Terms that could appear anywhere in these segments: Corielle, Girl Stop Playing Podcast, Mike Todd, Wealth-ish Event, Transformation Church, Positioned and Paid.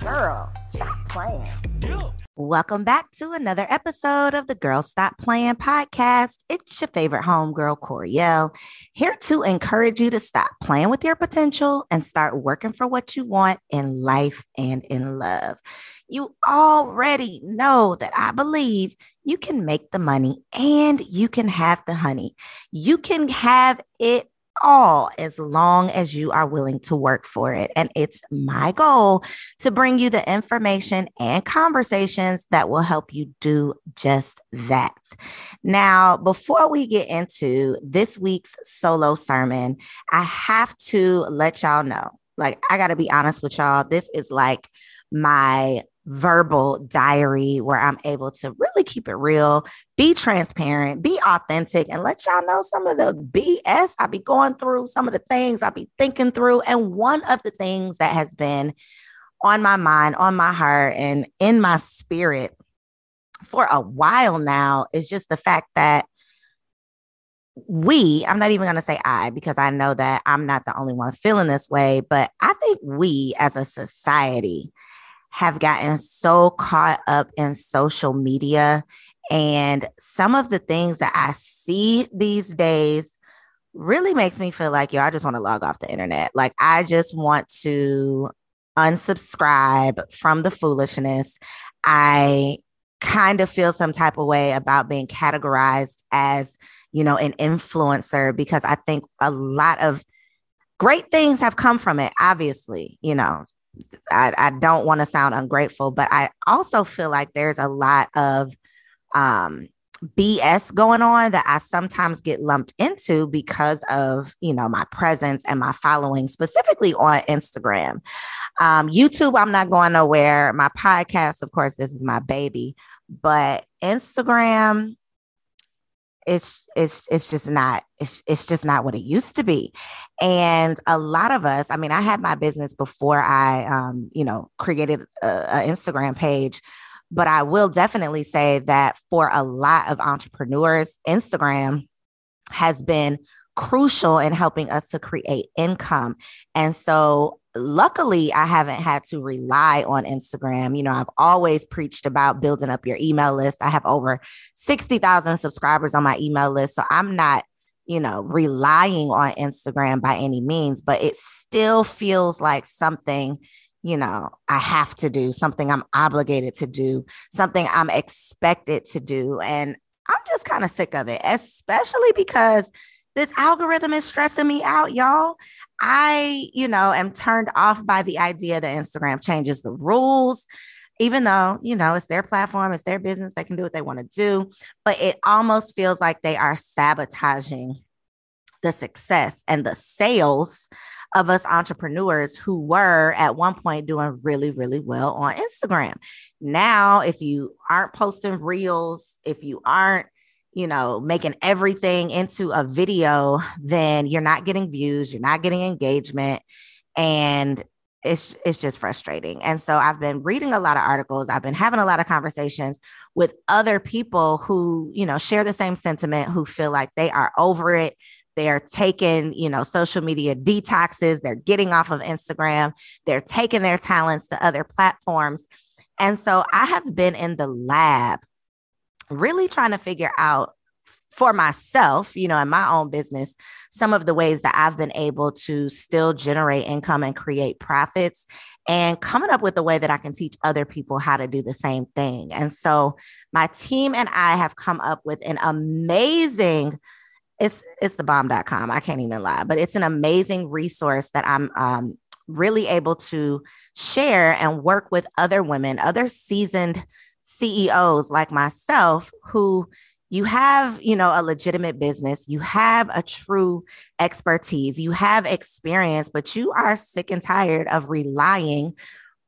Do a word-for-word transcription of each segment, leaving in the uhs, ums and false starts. Girl, stop playing. Yeah. Welcome back to another episode of the Girl Stop Playing Podcast. It's your favorite homegirl, Corielle, here to encourage you to stop playing with your potential and start working for what you want in life and in love. You already know that I believe you can make the money and you can have the honey. You can have it all as long as you are willing to work for it. And it's my goal to bring you the information and conversations that will help you do just that. Now, before we get into this week's solo sermon, I have to let y'all know, like, I got to be honest with y'all. This is like my verbal diary where I'm able to really keep it real, be transparent, be authentic, and let y'all know some of the B S I be going through, some of the things I be thinking through. And one of the things that has been on my mind, on my heart, and in my spirit for a while now is just the fact that we, I'm not even going to say I, because I know that I'm not the only one feeling this way, but I think we as a society have gotten so caught up in social media, and some of the things that I see these days really makes me feel like, yo, I just want to log off the internet. Like, I just want to unsubscribe from the foolishness. I kind of feel some type of way about being categorized as, you know, an influencer, because I think a lot of great things have come from it, obviously, you know. I, I don't want to sound ungrateful, but I also feel like there's a lot of um, B S going on that I sometimes get lumped into because of, you know, my presence and my following, specifically on Instagram. Um, YouTube, I'm not going nowhere. My podcast, of course, this is my baby, but Instagram, It's it's it's just not it's it's just not what it used to be. And a lot of us, I mean, I had my business before I, um, you know, created an Instagram page, but I will definitely say that for a lot of entrepreneurs, Instagram has been crucial in helping us to create income. And so luckily, I haven't had to rely on Instagram. You know, I've always preached about building up your email list. I have over sixty thousand subscribers on my email list. So I'm not, you know, relying on Instagram by any means, but it still feels like something, you know, I have to do, something I'm obligated to do, something I'm expected to do. And I'm just kind of sick of it, especially because This algorithm is stressing me out, y'all. I, you know, am turned off by the idea that Instagram changes the rules, even though, you know, it's their platform, it's their business. They can do what they want to do, but it almost feels like they are sabotaging the success and the sales of us entrepreneurs who were at one point doing really, really well on Instagram. Now, if you aren't posting reels, if you aren't, you know, making everything into a video, then you're not getting views, you're not getting engagement, and it's it's just frustrating. And so I've been reading a lot of articles. I've been having a lot of conversations with other people who, you know, share the same sentiment, who feel like they are over it. They're taking, you know, social media detoxes. They're getting off of Instagram. They're taking their talents to other platforms. And so I have been in the lab really trying to figure out for myself, you know, in my own business, some of the ways that I've been able to still generate income and create profits, and coming up with a way that I can teach other people how to do the same thing. And so my team and I have come up with an amazing, it's it's the bomb dot com. I can't even lie, but it's an amazing resource that I'm um, really able to share and work with other women, other seasoned C E Os like myself, who you have, you know, a legitimate business, you have a true expertise, you have experience, but you are sick and tired of relying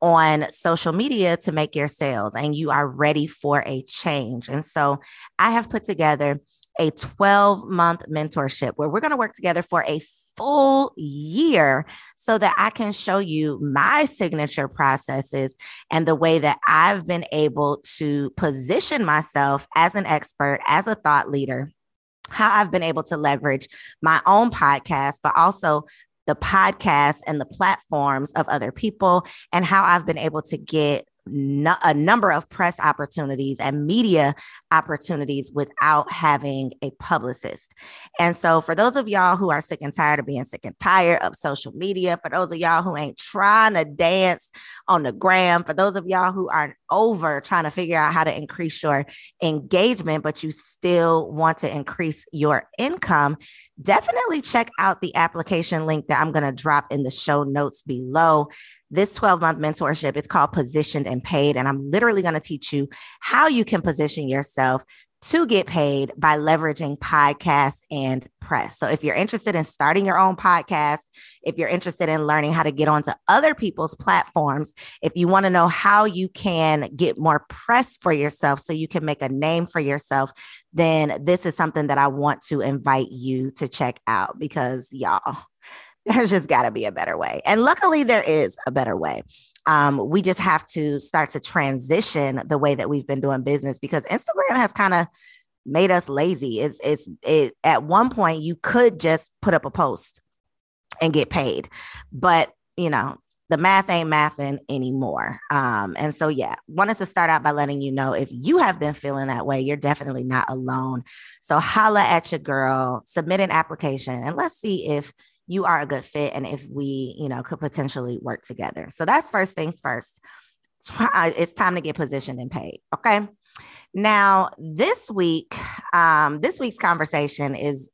on social media to make your sales, and you are ready for a change. And so I have put together a twelve month mentorship where we're going to work together for a full year so that I can show you my signature processes and the way that I've been able to position myself as an expert, as a thought leader, how I've been able to leverage my own podcast, but also the podcast and the platforms of other people, and how I've been able to get No, a number of press opportunities and media opportunities without having a publicist. And so for those of y'all who are sick and tired of being sick and tired of social media, for those of y'all who ain't trying to dance on the gram, for those of y'all who aren't over trying to figure out how to increase your engagement, but you still want to increase your income, definitely check out the application link that I'm going to drop in the show notes below. This twelve month mentorship, it's called Positioned and Paid. And I'm literally going to teach you how you can position yourself to get paid by leveraging podcasts and press. So if you're interested in starting your own podcast, if you're interested in learning how to get onto other people's platforms, if you want to know how you can get more press for yourself so you can make a name for yourself, then this is something that I want to invite you to check out, because y'all, there's just got to be a better way. And luckily there is a better way. Um, we just have to start to transition the way that we've been doing business, because Instagram has kind of made us lazy. It's, it's, it, at one point you could just put up a post and get paid, but you know, the math ain't mathing anymore. Um, and so, yeah, wanted to start out by letting you know if you have been feeling that way, you're definitely not alone. So holla at your girl, submit an application, and let's see if you are a good fit, and if we, you know, could potentially work together. So that's first things first. It's time to get positioned and paid. Okay. Now, this week, um, this week's conversation is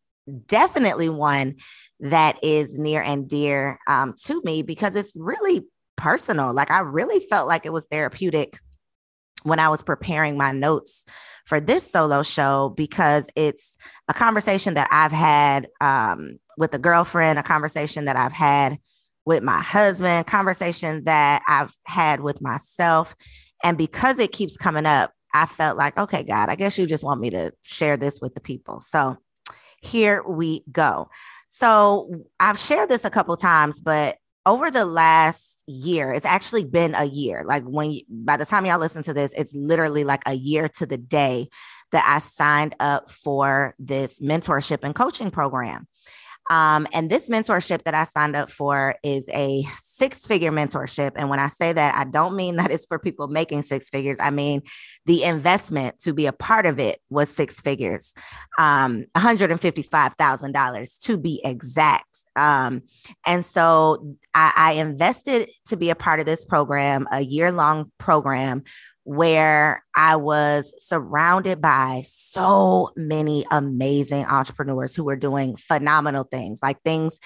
definitely one that is near and dear um, to me, because it's really personal. Like, I really felt like it was therapeutic when I was preparing my notes for this solo show, because it's a conversation that I've had um, with a girlfriend, a conversation that I've had with my husband, conversation that I've had with myself. And because it keeps coming up, I felt like, okay, God, I guess you just want me to share this with the people. So here we go. So I've shared this a couple times, but over the last year, it's actually been a year. Like, when you, by the time y'all listen to this, it's literally like a year to the day that I signed up for this mentorship and coaching program. Um, and this mentorship that I signed up for is a six-figure mentorship. And when I say that, I don't mean that it's for people making six figures. I mean, the investment to be a part of it was six figures, um, one hundred fifty-five thousand dollars to be exact. Um, and so I, I invested to be a part of this program, a year-long program where I was surrounded by so many amazing entrepreneurs who were doing phenomenal things, like things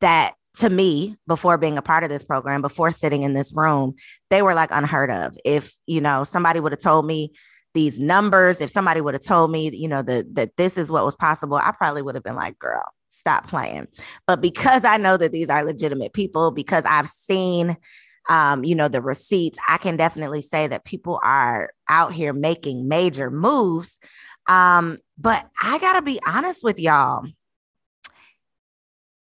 that to me, before being a part of this program, before sitting in this room, they were like unheard of. If, you know, somebody would have told me these numbers, if somebody would have told me, you know, that that this is what was possible, I probably would have been like, girl, stop playing. But because I know that these are legitimate people, because I've seen Um, you know, the receipts, I can definitely say that people are out here making major moves. Um, but I gotta be honest with y'all.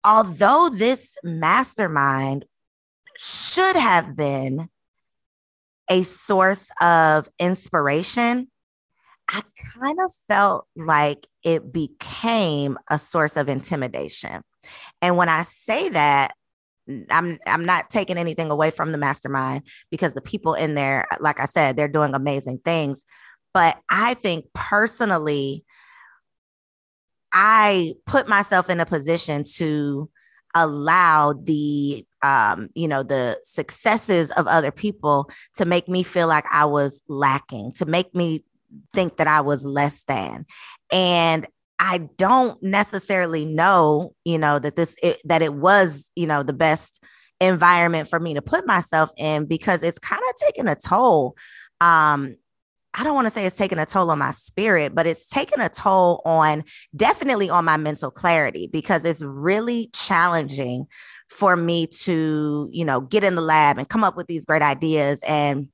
Although this mastermind should have been a source of inspiration, I kind of felt like it became a source of intimidation. And when I say that, I'm I'm not taking anything away from the mastermind, because the people in there, like I said, they're doing amazing things. But I think personally, I put myself in a position to allow the, um, you know, the successes of other people to make me feel like I was lacking, to make me think that I was less than. And I don't necessarily know, you know, that this, it, that it was, you know, the best environment for me to put myself in, because it's kind of taken a toll. Um, I don't want to say it's taken a toll on my spirit, but it's taken a toll on, definitely on my mental clarity, because it's really challenging for me to, you know, get in the lab and come up with these great ideas and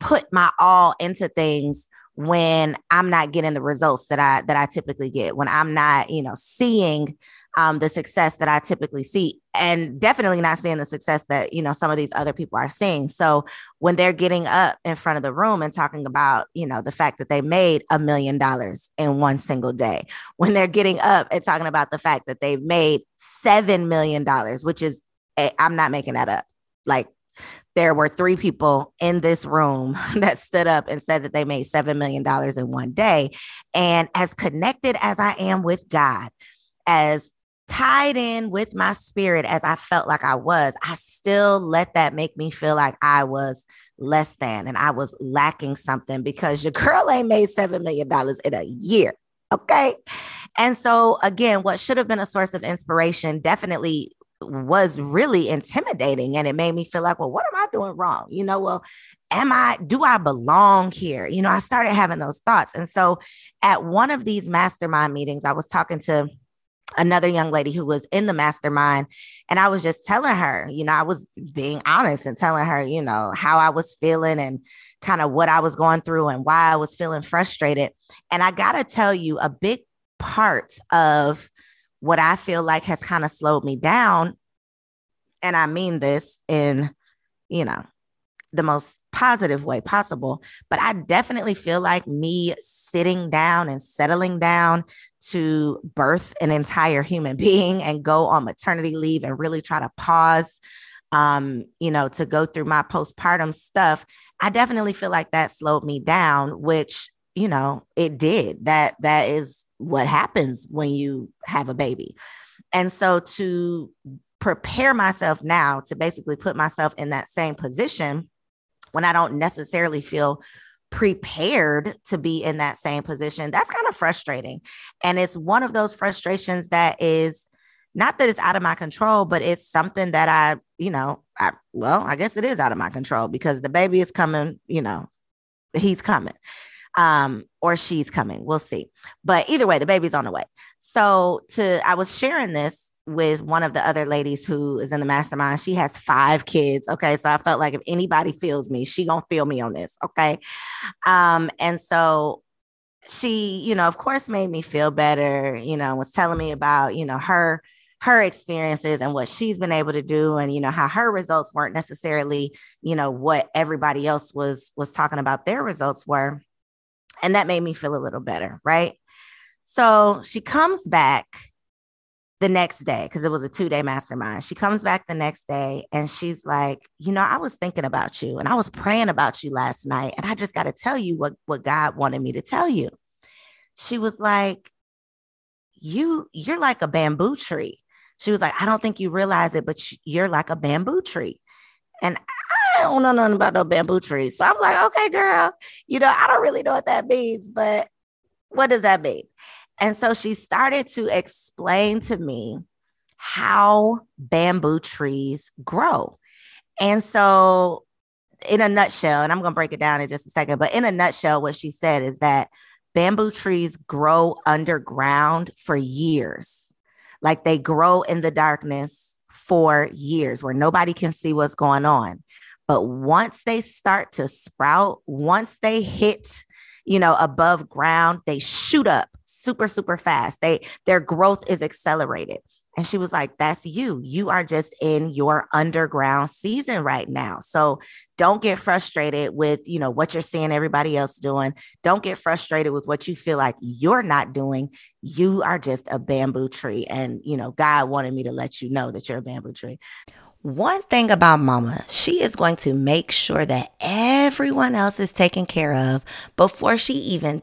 put my all into things when I'm not getting the results that I that I typically get, when I'm not, you know, seeing um, the success that I typically see, and definitely not seeing the success that, you know, some of these other people are seeing. So when they're getting up in front of the room and talking about, you know, the fact that they made a million dollars in one single day, when they're getting up and talking about the fact that they made seven million dollars, which is, I'm not making that up. Like, there were three people in this room that stood up and said that they made seven million dollars in one day. And as connected as I am with God, as tied in with my spirit as I felt like I was, I still let that make me feel like I was less than and I was lacking something, because your girl ain't made seven million dollars in a year. Okay. And so again, what should have been a source of inspiration definitely was really intimidating. And it made me feel like, well, what am I doing wrong? You know, well, am I, do I belong here? You know, I started having those thoughts. And so at one of these mastermind meetings, I was talking to another young lady who was in the mastermind, and I was just telling her, you know, I was being honest and telling her, you know, how I was feeling and kind of what I was going through and why I was feeling frustrated. And I got to tell you, a big part of what I feel like has kind of slowed me down, and I mean this in, you know, the most positive way possible, but I definitely feel like me sitting down and settling down to birth an entire human being and go on maternity leave and really try to pause, um, you know, to go through my postpartum stuff. I definitely feel like that slowed me down, which, you know, it did. That, that is what happens when you have a baby. And so to prepare myself now to basically put myself in that same position when I don't necessarily feel prepared to be in that same position, that's kind of frustrating. And it's one of those frustrations that is not that it's out of my control, but it's something that I, you know, I, well, I guess it is out of my control, because the baby is coming, you know, he's coming. Um, or she's coming. We'll see. But either way, the baby's on the way. So to, I was sharing this with one of the other ladies who is in the mastermind. She has five kids. Okay. So I felt like if anybody feels me, she gonna feel me on this. Okay. Um, and so she, you know, of course made me feel better, you know, was telling me about, you know, her, her experiences and what she's been able to do, and, you know, how her results weren't necessarily, you know, what everybody else was, was talking about their results were. And that made me feel a little better, right? So she comes back the next day, because it was a two-day mastermind. She comes back the next day and she's like, you know, I was thinking about you and I was praying about you last night. And I just got to tell you what, what God wanted me to tell you. She was like, you, you're like a bamboo tree. She was like, I don't think you realize it, but you're like a bamboo tree. And I don't know nothing about no bamboo trees. So I'm like, okay, girl, you know, I don't really know what that means, but what does that mean? And so she started to explain to me how bamboo trees grow. And so in a nutshell, and I'm going to break it down in just a second, but in a nutshell, what she said is that bamboo trees grow underground for years. Like they grow in the darkness for years where nobody can see what's going on. But once they start to sprout, once they hit, you know, above ground, they shoot up super, super fast. They, their growth is accelerated. And she was like, that's you. You are just in your underground season right now. So don't get frustrated with, you know, what you're seeing everybody else doing. Don't get frustrated with what you feel like you're not doing. You are just a bamboo tree. And, you know, God wanted me to let you know that you're a bamboo tree. One thing about Mama, she is going to make sure that everyone else is taken care of before she even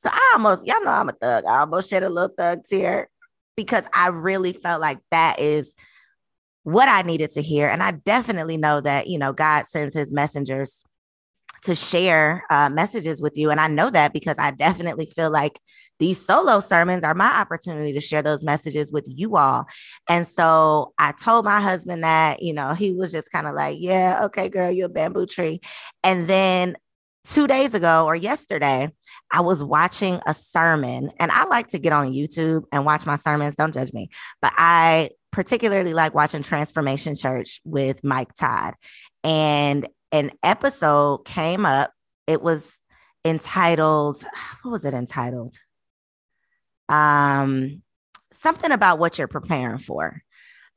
So I almost, y'all know I'm a thug. I almost shed a little thug tear because I really felt like that is what I needed to hear. And I definitely know that, you know, God sends his messengers to share uh, messages with you. And I know that because I definitely feel like these solo sermons are my opportunity to share those messages with you all. And so I told my husband that, you know, he was just kind of like, yeah, okay, girl, you're a bamboo tree. And then Two days ago or yesterday, I was watching a sermon, and I like to get on YouTube and watch my sermons. Don't judge me. But I particularly like watching Transformation Church with Mike Todd. And an episode came up. It was entitled, what was it entitled? Um, something about what you're preparing for.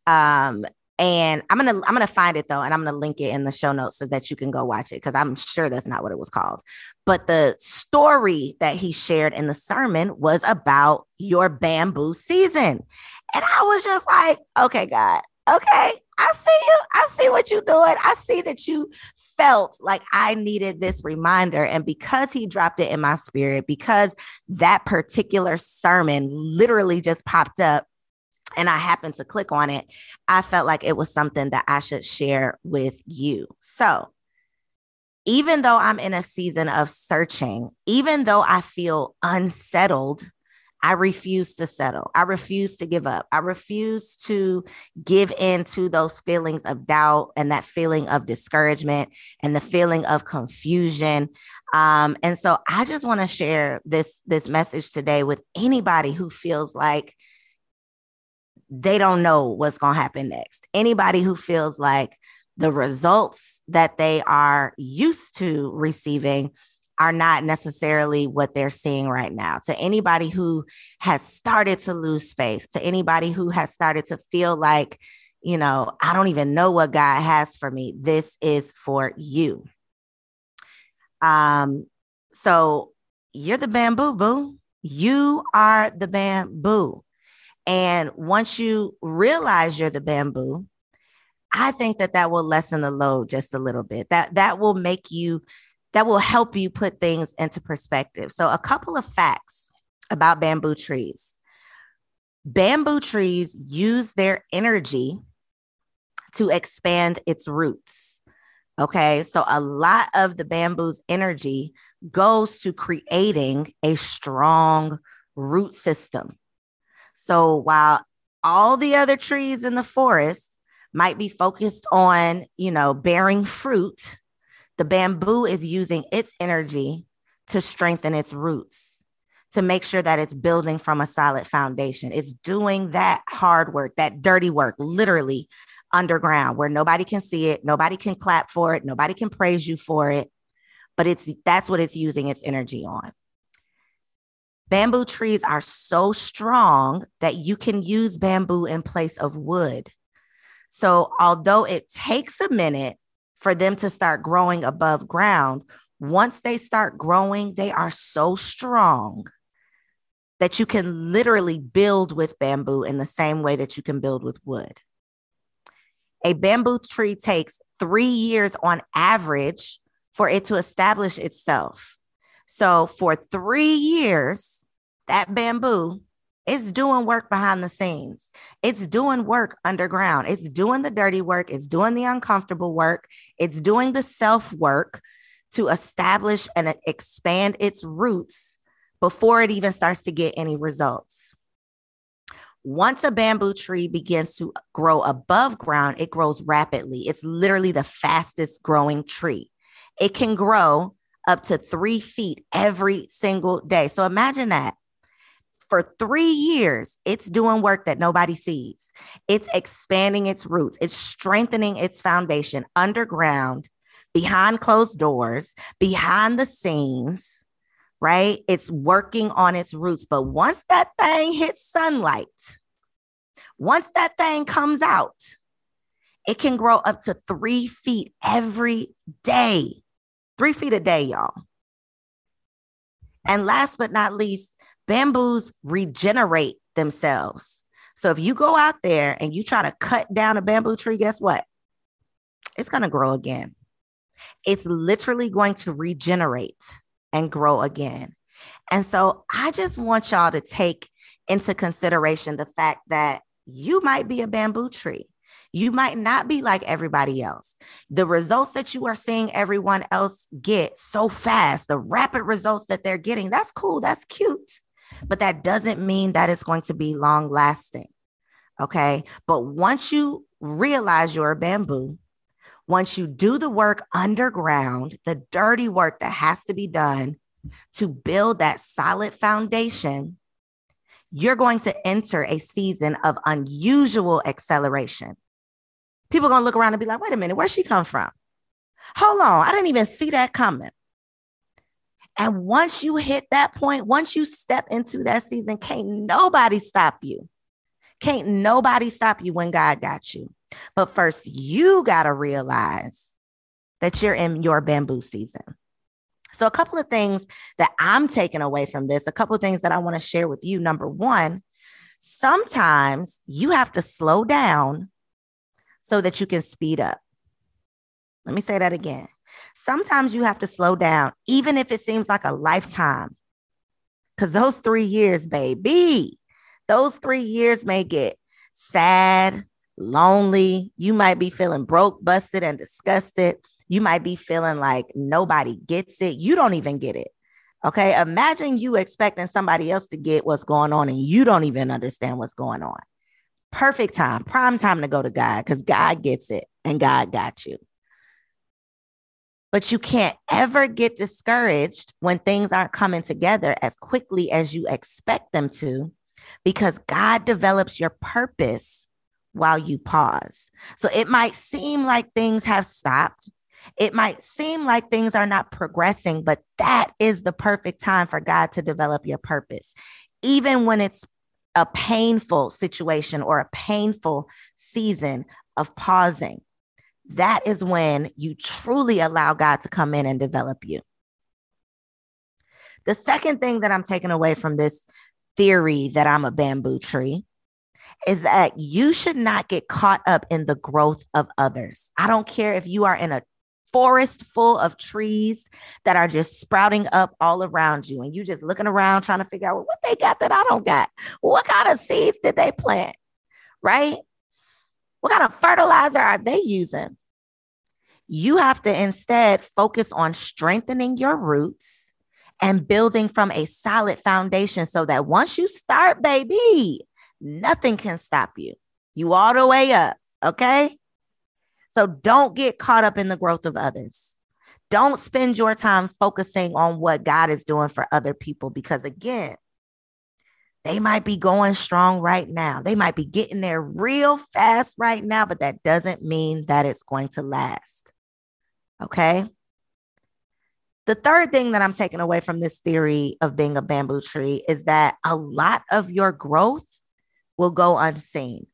Um And I'm going to I'm going to find it, though, and I'm going to link it in the show notes so that you can go watch it, because I'm sure that's not what it was called. But the story that he shared in the sermon was about your bamboo season. And I was just like, OK, God, OK, I see you. I see what you're doing. I see that you felt like I needed this reminder. And because he dropped it in my spirit, because that particular sermon literally just popped up, and I happened to click on it, I felt like it was something that I should share with you. So even though I'm in a season of searching, even though I feel unsettled, I refuse to settle. I refuse to give up. I refuse to give in to those feelings of doubt and that feeling of discouragement and the feeling of confusion. Um, and so I just want to share this, this message today with anybody who feels like they don't know what's going to happen next. Anybody who feels like the results that they are used to receiving are not necessarily what they're seeing right now. To anybody who has started to lose faith, to anybody who has started to feel like, you know, I don't even know what God has for me, this is for you. Um, so you're the bamboo, boo. You are the bamboo. And once you realize you're the bamboo, I think that that will lessen the load just a little bit. That that will make you, that will help you put things into perspective. So a couple of facts about bamboo trees. Bamboo trees use their energy to expand its roots. Okay, so a lot of the bamboo's energy goes to creating a strong root system. So while all the other trees in the forest might be focused on, you know, bearing fruit, the bamboo is using its energy to strengthen its roots, to make sure that it's building from a solid foundation. It's doing that hard work, that dirty work, literally underground, where nobody can see it. Nobody can clap for it. Nobody can praise you for it. But it's that's what it's using its energy on. Bamboo trees are so strong that you can use bamboo in place of wood. So although it takes a minute for them to start growing above ground, once they start growing, they are so strong that you can literally build with bamboo in the same way that you can build with wood. A bamboo tree takes three years on average for it to establish itself. So for three years, that bamboo It's doing work behind the scenes. It's doing work underground. It's doing the dirty work. It's doing the uncomfortable work. It's doing the self-work to establish and expand its roots before it even starts to get any results. Once a bamboo tree begins to grow above ground, it grows rapidly. It's literally the fastest growing tree. It can grow up to three feet every single day. So imagine that. For three years, it's doing work that nobody sees. It's expanding its roots. It's strengthening its foundation underground, behind closed doors, behind the scenes, right? It's working on its roots. But once that thing hits sunlight, once that thing comes out, it can grow up to three feet every day. Three feet a day, y'all. And last but not least, bamboos regenerate themselves. So if you go out there and you try to cut down a bamboo tree, guess what? It's going to grow again. It's literally going to regenerate and grow again. And so I just want y'all to take into consideration the fact that you might be a bamboo tree. You might not be like everybody else. The results that you are seeing everyone else get so fast, the rapid results that they're getting, that's cool, that's cute. But that doesn't mean that it's going to be long lasting, okay? But once you realize you're a bamboo, once you do the work underground, the dirty work that has to be done to build that solid foundation, you're going to enter a season of unusual acceleration. People are going to look around and be like, wait a minute, where'd she come from? Hold on, I didn't even see that coming. And once you hit that point, once you step into that season, can't nobody stop you. Can't nobody stop you when God got you. But first, you got to realize that you're in your bamboo season. So a couple of things that I'm taking away from this, a couple of things that I want to share with you. Number one, sometimes you have to slow down so that you can speed up. Let me say that again. Sometimes you have to slow down, even if it seems like a lifetime. Because those three years, baby, those three years may get sad, lonely. You might be feeling broke, busted, and disgusted. You might be feeling like nobody gets it. You don't even get it. Okay. Imagine you expecting somebody else to get what's going on and you don't even understand what's going on. Perfect time, prime time to go to God because God gets it and God got you. But you can't ever get discouraged when things aren't coming together as quickly as you expect them to, because God develops your purpose while you pause. So it might seem like things have stopped. It might seem like things are not progressing, but that is the perfect time for God to develop your purpose. Even when it's a painful situation or a painful season of pausing, that is when you truly allow God to come in and develop you. The second thing that I'm taking away from this theory that I'm a bamboo tree is that you should not get caught up in the growth of others. I don't care if you are in a forest full of trees that are just sprouting up all around you and you just looking around trying to figure out, well, what they got that I don't got. What kind of seeds did they plant, right? What kind of fertilizer are they using? You have to instead focus on strengthening your roots and building from a solid foundation so that once you start, baby, nothing can stop you. You all the way up, okay? So don't get caught up in the growth of others. Don't spend your time focusing on what God is doing for other people because, again, they might be going strong right now. They might be getting there real fast right now, but that doesn't mean that it's going to last, okay? The third thing that I'm taking away from this theory of being a bamboo tree is that a lot of your growth will go unseen.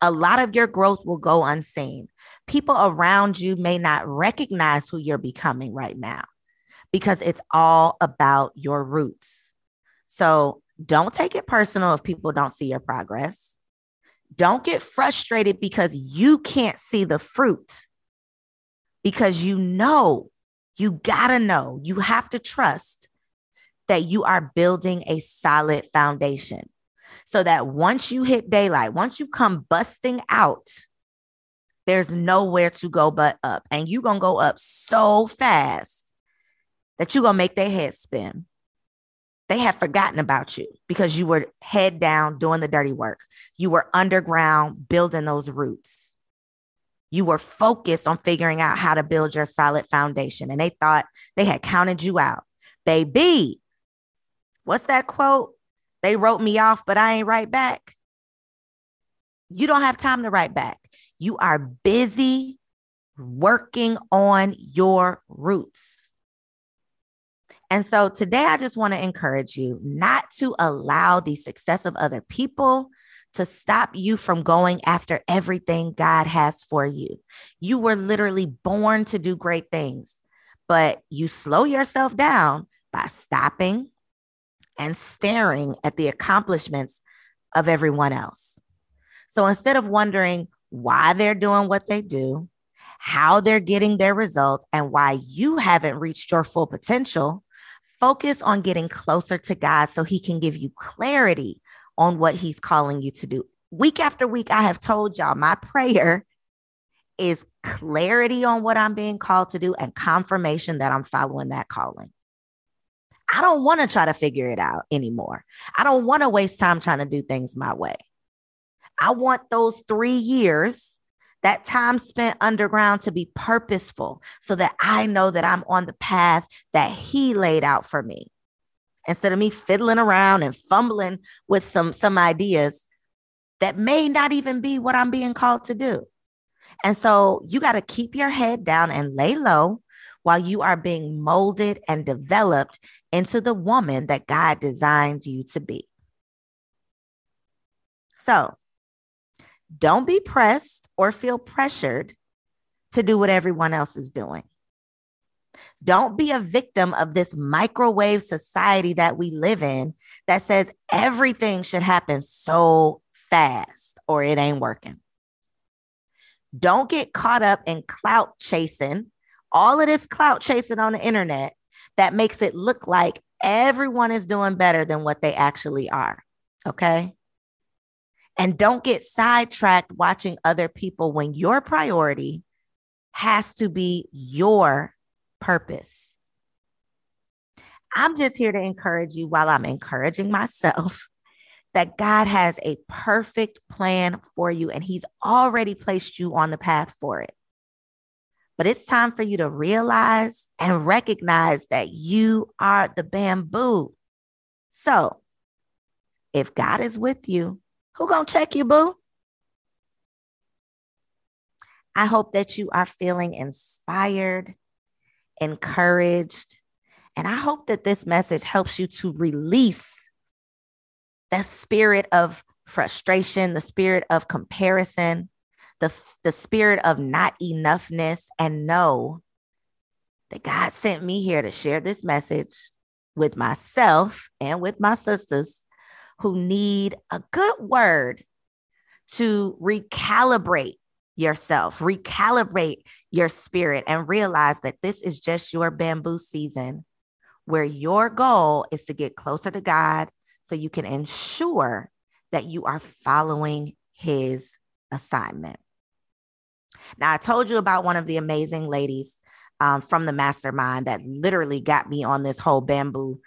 A lot of your growth will go unseen. People around you may not recognize who you're becoming right now because it's all about your roots. So don't take it personal if people don't see your progress. Don't get frustrated because you can't see the fruit, because you know, you gotta know, you have to trust that you are building a solid foundation. So that once you hit daylight, once you come busting out, there's nowhere to go but up. And you're going to go up so fast that you're going to make their head spin. They have forgotten about you because you were head down doing the dirty work. You were underground building those roots. You were focused on figuring out how to build your solid foundation. And they thought they had counted you out. Baby, what's that quote? They wrote me off, but I ain't right back. You don't have time to write back. You are busy working on your roots. And so today, I just want to encourage you not to allow the success of other people to stop you from going after everything God has for you. You were literally born to do great things, but you slow yourself down by stopping and staring at the accomplishments of everyone else. So instead of wondering why they're doing what they do, how they're getting their results, and why you haven't reached your full potential, focus on getting closer to God so he can give you clarity on what he's calling you to do. Week after week, I have told y'all my prayer is clarity on what I'm being called to do and confirmation that I'm following that calling. I don't want to try to figure it out anymore. I don't want to waste time trying to do things my way. I want those three years, that time spent underground, to be purposeful so that I know that I'm on the path that he laid out for me. Instead of me fiddling around and fumbling with some, some ideas that may not even be what I'm being called to do. And so you got to keep your head down and lay low while you are being molded and developed into the woman that God designed you to be. So don't be pressed or feel pressured to do what everyone else is doing. Don't be a victim of this microwave society that we live in that says everything should happen so fast or it ain't working. Don't get caught up in clout chasing. All of this clout chasing on the internet that makes it look like everyone is doing better than what they actually are, okay? And don't get sidetracked watching other people when your priority has to be your purpose. I'm just here to encourage you while I'm encouraging myself that God has a perfect plan for you and he's already placed you on the path for it. But it's time for you to realize and recognize that you are the bamboo. So if God is with you, who gonna check you, boo? I hope that you are feeling inspired, encouraged, and I hope that this message helps you to release the spirit of frustration, the spirit of comparison, The, the spirit of not enoughness, and know that God sent me here to share this message with myself and with my sisters who need a good word to recalibrate yourself, recalibrate your spirit, and realize that this is just your bamboo season where your goal is to get closer to God so you can ensure that you are following his assignment. Now, I told you about one of the amazing ladies um, from the mastermind that literally got me on this whole bamboo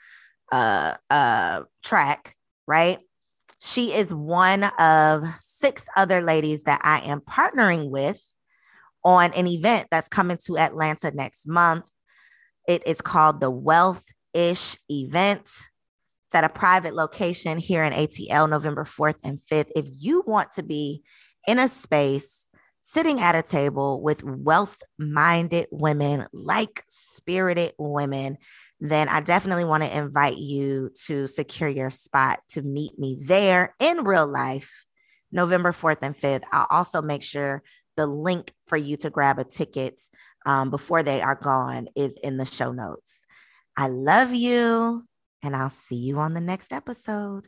uh, uh, track, right? She is one of six other ladies that I am partnering with on an event that's coming to Atlanta next month. It is called the Wealth-ish Event. It's at a private location here in A T L, November fourth and fifth. If you want to be in a space sitting at a table with wealth-minded women, like-spirited women, then I definitely want to invite you to secure your spot to meet me there in real life, November fourth and fifth. I'll also make sure the link for you to grab a ticket um, before they are gone is in the show notes. I love you, and I'll see you on the next episode.